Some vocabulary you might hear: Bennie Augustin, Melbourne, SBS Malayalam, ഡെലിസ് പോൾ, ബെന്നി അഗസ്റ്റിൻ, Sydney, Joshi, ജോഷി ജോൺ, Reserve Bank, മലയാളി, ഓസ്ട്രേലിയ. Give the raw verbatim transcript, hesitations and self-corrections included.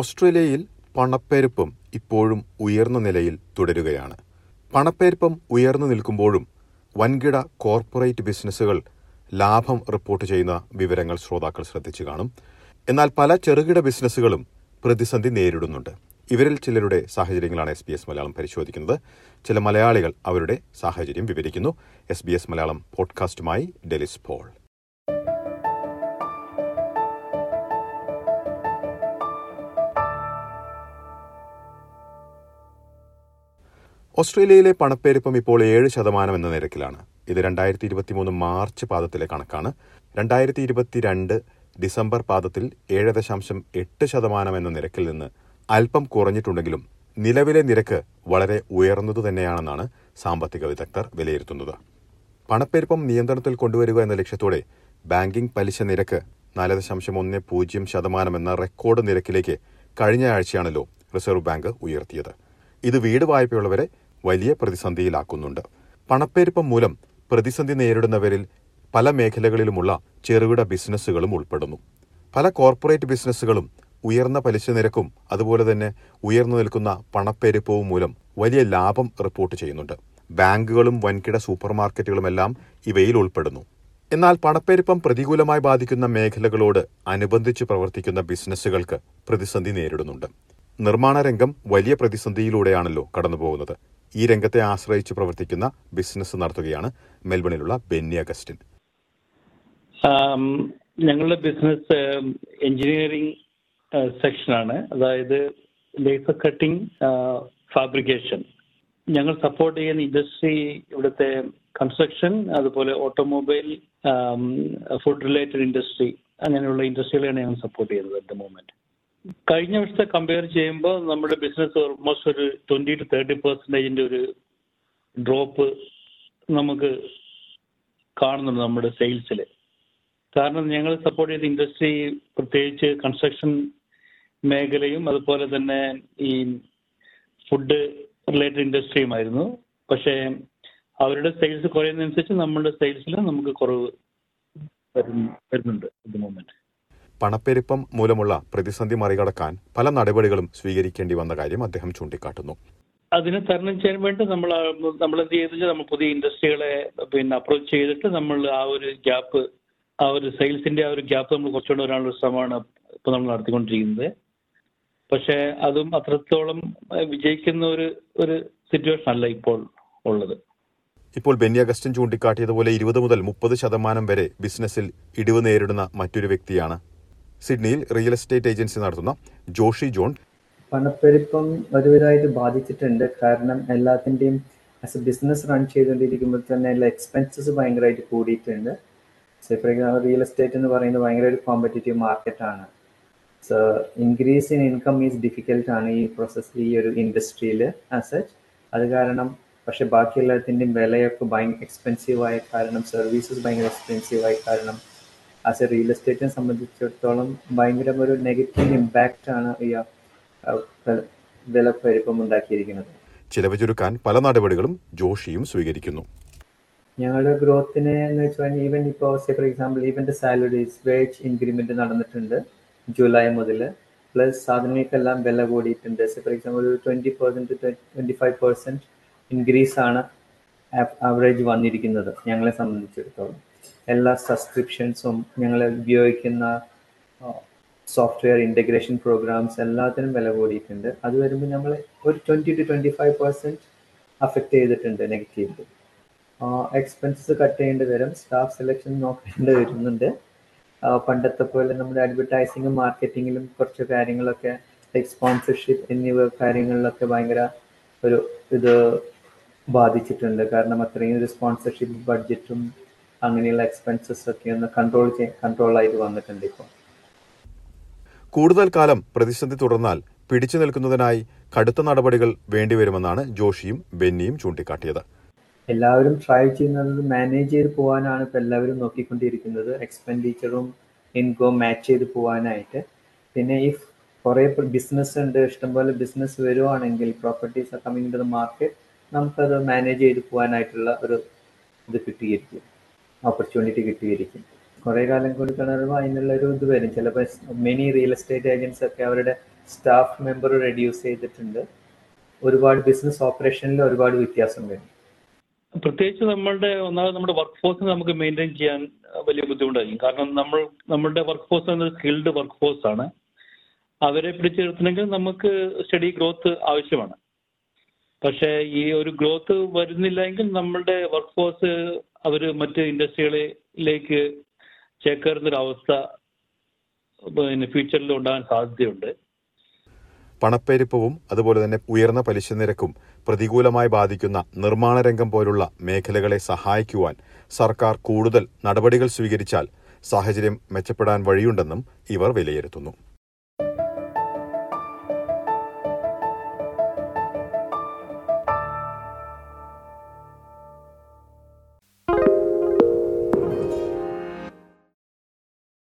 ഓസ്ട്രേലിയയിൽ പണപ്പെരുപ്പം ഇപ്പോഴും ഉയർന്ന നിലയിൽ തുടരുകയാണ്. പണപ്പെരുപ്പം ഉയർന്നു നിൽക്കുമ്പോഴും വൻകിട കോർപ്പറേറ്റ് ബിസിനസ്സുകൾ ലാഭം റിപ്പോർട്ട് ചെയ്യുന്ന വിവരങ്ങൾ ശ്രോതാക്കൾ ശ്രദ്ധിച്ചു കാണും. എന്നാൽ പല ചെറുകിട ബിസിനസ്സുകളും പ്രതിസന്ധി നേരിടുന്നുണ്ട്. ഇവരിൽ ചിലരുടെ സാഹചര്യങ്ങളാണ് എസ് ബി എസ് മലയാളം പരിശോധിക്കുന്നത്. ചില മലയാളികൾ അവരുടെ സാഹചര്യം വിവരിക്കുന്നു. എസ് ബി എസ് മലയാളം പോഡ്കാസ്റ്റുമായി ഡെലിസ് പോൾ. ഓസ്ട്രേലിയയിലെ പണപ്പെരുപ്പം ഇപ്പോൾ ഏഴ് ശതമാനം എന്ന നിരക്കിലാണ്. ഇത് രണ്ടായിരത്തി ഇരുപത്തിമൂന്ന് മാർച്ച് പാദത്തിലെ കണക്കാണ്. രണ്ടായിരത്തി ഇരുപത്തിരണ്ട് ഡിസംബർ പാദത്തിൽ ഏഴ് ദശാംശം എട്ട് ശതമാനം എന്ന നിരക്കിൽ നിന്ന് അല്പം കുറഞ്ഞിട്ടുണ്ടെങ്കിലും നിലവിലെ നിരക്ക് വളരെ ഉയർന്നതു തന്നെയാണെന്നാണ് സാമ്പത്തിക വിദഗ്ധർ വിലയിരുത്തുന്നത്. പണപ്പെരുപ്പം നിയന്ത്രണത്തിൽ കൊണ്ടുവരിക എന്ന ലക്ഷ്യത്തോടെ ബാങ്കിംഗ് പലിശ നിരക്ക് നാല് ദശാംശം ഒന്ന് പൂജ്യം ശതമാനം എന്ന റെക്കോർഡ് നിരക്കിലേക്ക് കഴിഞ്ഞ ആഴ്ചയാണല്ലോ റിസർവ് ബാങ്ക് ഉയർത്തിയത്. ഇത് വീട് വായ്പയുള്ളവരെ വലിയ പ്രതിസന്ധിയിലാക്കുന്നുണ്ട്. പണപ്പെരുപ്പം മൂലം പ്രതിസന്ധി നേരിടുന്നവരിൽ പല മേഖലകളിലുമുള്ള ചെറുകിട ബിസിനസ്സുകളും ഉൾപ്പെടുന്നു. പല കോർപ്പറേറ്റ് ബിസിനസ്സുകളും ഉയർന്ന പലിശ നിരക്കും അതുപോലെ തന്നെ ഉയർന്നു നിൽക്കുന്ന പണപ്പെരുപ്പവും മൂലം വലിയ ലാഭം റിപ്പോർട്ട് ചെയ്യുന്നുണ്ട്. ബാങ്കുകളും വൻകിട സൂപ്പർ മാർക്കറ്റുകളുമെല്ലാം ഇവയിൽ ഉൾപ്പെടുന്നു. എന്നാൽ പണപ്പെരുപ്പം പ്രതികൂലമായി ബാധിക്കുന്ന മേഖലകളോട് അനുബന്ധിച്ച് പ്രവർത്തിക്കുന്ന ബിസിനസ്സുകൾക്ക് പ്രതിസന്ധി നേരിടുന്നുണ്ട്. നിർമ്മാണ രംഗം വലിയ പ്രതിസന്ധിയിലൂടെയാണല്ലോ കടന്നുപോകുന്നത്. ഈ രംഗത്തെ ആശ്രയിച്ച് പ്രവർത്തിക്കുന്ന ബിസിനസ് നടത്തുകയാണ് മെൽബണിലുള്ള ബെന്നി അഗസ്റ്റിൻ. ഞങ്ങളുടെ ബിസിനസ് എഞ്ചിനീയറിംഗ് സെക്ഷനാണ്, അതായത് ലേസർ കട്ടിംഗ്, ഫാബ്രിക്കേഷൻ. ഞങ്ങൾ സപ്പോർട്ട് ചെയ്യുന്ന ഇൻഡസ്ട്രി ഇവിടുത്തെ കൺസ്ട്രക്ഷൻ, അതുപോലെ ഓട്ടോമൊബൈൽ, ഫുഡ് റിലേറ്റഡ് ഇൻഡസ്ട്രി, അങ്ങനെയുള്ള ഇൻഡസ്ട്രികളെയാണ് ഞങ്ങൾ സപ്പോർട്ട് ചെയ്യുന്നത് അറ്റ് ദ മൊമെന്റ്. കഴിഞ്ഞ വർഷത്തെ കമ്പയർ ചെയ്യുമ്പോൾ നമ്മുടെ ബിസിനസ് ഓൾമോസ്റ്റ് ഒരു ട്വന്റി ടു തേർട്ടി പെർസെൻറ്റേജിൻ്റെ ഒരു ഡ്രോപ്പ് നമുക്ക് കാണുന്നുണ്ട് നമ്മുടെ സെയിൽസിൽ. കാരണം ഞങ്ങൾ സപ്പോർട്ട് ചെയ്ത ഇൻഡസ്ട്രി പ്രത്യേകിച്ച് കൺസ്ട്രക്ഷൻ മേഖലയും അതുപോലെ തന്നെ ഈ ഫുഡ് റിലേറ്റഡ് ഇൻഡസ്ട്രിയുമായിരുന്നു. പക്ഷേ അവരുടെ സെയിൽസ് കുറയുന്നതനുസരിച്ച് നമ്മുടെ സെയിൽസിൽ നമുക്ക് കുറവ് വരുന്നുണ്ട് അറ്റ് ദ മൊമെന്റ്. പണപ്പെരുപ്പം മൂലമുള്ള പ്രതിസന്ധി മറികടക്കാൻ പല നടപടികളും സ്വീകരിക്കേണ്ടി വന്ന കാര്യം അദ്ദേഹം ചൂണ്ടിക്കാട്ടുന്നു. അതിനെ തരണം ചെയ്യാൻ വേണ്ടി നമ്മൾ നമ്മൾ എന്ത് ചെയ്തു നമ്മൾ പുതിയ ഇൻഡസ്ട്രികളെ പിന്നെ അപ്രോച്ച് ചെയ്തിട്ട് നമ്മൾ ആ ഒരു ഗ്യാപ്പ്, ആ ഒരു സെയിൽസിന്റെ ആ ഒരു ഗ്യാപ്പ് നമ്മൾ കുറച്ചുകൊണ്ട് വരാനുള്ള ശ്രമമാണ് ഇപ്പൊ നമ്മൾ നടത്തിക്കൊണ്ടിരിക്കുന്നത്. പക്ഷെ അതും അത്രത്തോളം വിജയിക്കുന്ന ഒരു ഒരു സിറ്റുവേഷൻ അല്ല ഇപ്പോൾ ഉള്ളത്. ഇപ്പോൾ ബെന്നി അഗസ്റ്റിൻ ചൂണ്ടിക്കാട്ടിയതുപോലെ ഇരുപത് മുതൽ മുപ്പത് ശതമാനം വരെ ബിസിനസ്സിൽ ഇടിവ് നേരിടുന്ന മറ്റൊരു വ്യക്തിയാണ് സിഡ്നിയിൽ റിയൽ എസ്റ്റേറ്റ് ഏജൻസി നടത്തുന്ന ജോഷി ജോൺ. പണപ്പെരുപ്പം ഒരുവിധമായിട്ട് ബാധിച്ചിട്ടുണ്ട്. കാരണം എല്ലാത്തിൻ്റെയും ആസ് എ ബിസിനസ് റൺ ചെയ്തുകൊണ്ടിരിക്കുമ്പോൾ തന്നെ എല്ലാ എക്സ്പെൻസസ് ഭയങ്കരമായിട്ട് കൂടിയിട്ടുണ്ട്. So for example real estate എന്ന് പറയുന്നത് ഭയങ്കരമായിട്ട് കോമ്പറ്റേറ്റീവ് മാർക്കറ്റാണ്. So increase in income is ഡിഫിക്കൽട്ടാണ് ഈ പ്രോസസ്സിൽ, ഈ ഒരു ഇൻഡസ്ട്രിയിൽ ആസെറ്റ്. അത് കാരണം പക്ഷേ ബാക്കി എല്ലാത്തിൻ്റെയും വിലയൊക്കെ ഭയങ്കര എക്സ്പെൻസീവായ കാരണം, സർവീസസ് ഭയങ്കര എക്സ്പെൻസീവായ കാരണം ആസ് എ റിയൽ എസ്റ്റേറ്റിനെ സംബന്ധിച്ചിടത്തോളം ഭയങ്കര ഒരു നെഗറ്റീവ് ഇമ്പാക്റ്റാണ് ഈ വിലപ്പെരുപ്പം ഉണ്ടാക്കിയിരിക്കുന്നത്. ചിലവ് ചുരുക്കാൻ പല നടപടികളും ജോഷിയും സ്വീകരിക്കുന്നു. ഞങ്ങളുടെ ഗ്രോത്തിനെ എന്ന് വെച്ചാൽ ഈവൻ ഇപ്പോൾ ഫോർ എക്സാമ്പിൾ ഈവൻ്റെ സാലറീസ് വേജ് ഇൻക്രിമെൻറ്റ് നടന്നിട്ടുണ്ട് ജൂലൈ മുതൽ. പ്ലസ് സാധനങ്ങൾക്കെല്ലാം വില കൂടിയിട്ടുണ്ട്. ഫോർ എക്സാമ്പിൾ ഒരു twenty percent twenty five percent ഇൻക്രീസാണ് ആവറേജ് വന്നിരിക്കുന്നത് ഞങ്ങളെ സംബന്ധിച്ചിടത്തോളം. എല്ലാ സബ്സ്ക്രിപ്ഷൻസും ഞങ്ങൾ ഉപയോഗിക്കുന്ന സോഫ്റ്റ്വെയർ ഇൻ്റഗ്രേഷൻ പ്രോഗ്രാംസ് എല്ലാത്തിനും വില കൂടിയിട്ടുണ്ട്. അത് വരുമ്പോൾ നമ്മൾ ഒരു twenty to twenty five percent affect ചെയ്തിട്ടുണ്ട് നെഗറ്റീവ്. എക്സ്പെൻസസ് കട്ട് ചെയ്യേണ്ടി വരും, സ്റ്റാഫ് സെലക്ഷൻ നോക്കേണ്ടി വരുന്നുണ്ട്. പണ്ടത്തെ പോലെ നമ്മുടെ അഡ്വർടൈസിങ്ങും മാർക്കറ്റിങ്ങിലും കുറച്ച് കാര്യങ്ങളൊക്കെ ലൈക്ക് സ്പോൺസർഷിപ്പ് എന്നിവ കാര്യങ്ങളിലൊക്കെ ഭയങ്കര ഒരു ഇത് ബാധിച്ചിട്ടുണ്ട്. കാരണം അത്രയും ഒരു സ്പോൺസർഷിപ്പ് ബഡ്ജറ്റും അങ്ങനെയുള്ള എക്സ്പെൻസസ് ഒക്കെ ഒന്ന് കൺട്രോൾ കൺട്രോളായിട്ട് വന്നിട്ടുണ്ട്. ഇപ്പോൾ കൂടുതൽ കാലം പ്രതിസന്ധി തുടർന്നാൽ പിടിച്ചു നിൽക്കുന്നതിനായി കടുത്ത നടപടികൾ വേണ്ടിവരുമെന്നാണ് ജോഷിയും ബെന്നിയും ചൂണ്ടിക്കാട്ടിയത്. എല്ലാവരും ട്രൈ ചെയ്യുന്നത് മാനേജ് ചെയ്ത് പോകാനാണ് ഇപ്പോൾ എല്ലാവരും നോക്കിക്കൊണ്ടിരിക്കുന്നത്, എക്സ്പെൻഡിച്ചറും ഇൻകവും മാച്ച് ചെയ്ത് പോകാനായിട്ട്. പിന്നെ ഈ കുറേ ബിസിനസ് ഉണ്ട്, ഇഷ്ടംപോലെ ബിസിനസ് വരുവാണെങ്കിൽ properties are coming to the market, നമുക്കത് മാനേജ് ചെയ്ത് പോകാനായിട്ടുള്ള ഒരു ഇത് കിട്ടിയിരിക്കും, ഓപ്പർച്യൂണിറ്റി കിട്ടിയിരിക്കും. കുറേ കാലം കൂടി കിണറുമ്പോൾ അതിനുള്ള ഒരു ഇത് വരും. ചിലപ്പോൾ മെനി റിയൽ എസ്റ്റേറ്റ് ഏജൻസ് ഒക്കെ അവരുടെ സ്റ്റാഫ് മെമ്പർ റെഡ്യൂസ് ചെയ്തിട്ടുണ്ട്. ഒരുപാട് ബിസിനസ് ഓപ്പറേഷനിൽ ഒരുപാട് വ്യത്യാസം വരും. പ്രത്യേകിച്ച് നമ്മളുടെ ഒന്നാമത് നമ്മുടെ വർക്ക് ഫോഴ്സിനെ നമുക്ക് മെയിൻറ്റെയിൻ ചെയ്യാൻ വലിയ ബുദ്ധിമുട്ടായിരിക്കും. കാരണം നമ്മൾ നമ്മുടെ വർക്ക് ഫോഴ്സ് എന്നത് സ്കിൽഡ് വർക്ക് ഫോഴ്സ് ആണ്. അവരെ പിടിച്ചു നിർത്തണമെങ്കിൽ നമുക്ക് സ്റ്റഡി ഗ്രോത്ത് ആവശ്യമാണ്. പക്ഷേ ഈ ഒരു ഗ്രോത്ത് വരുന്നില്ല എങ്കിൽ നമ്മളുടെ വർക്ക് ഫോഴ്സ് അവർ മറ്റ് ഇൻഡസ്ട്രികളിലേക്ക് ചേക്കേറുന്നൊരവസ്ഥ പിന്നെ ഫ്യൂച്ചറിൽ ഉണ്ടാകാൻ സാധ്യതയുണ്ട്. പണപ്പെരുപ്പവും അതുപോലെ തന്നെ ഉയർന്ന പലിശ നിരക്കും പ്രതികൂലമായി ബാധിക്കുന്ന നിർമ്മാണ രംഗം പോലുള്ള മേഖലകളെ സഹായിക്കുവാൻ സർക്കാർ കൂടുതൽ നടപടികൾ സ്വീകരിച്ചാൽ സാഹചര്യം മെച്ചപ്പെടാൻ വഴിയുണ്ടെന്നും ഇവർ വിലയിരുത്തുന്നു.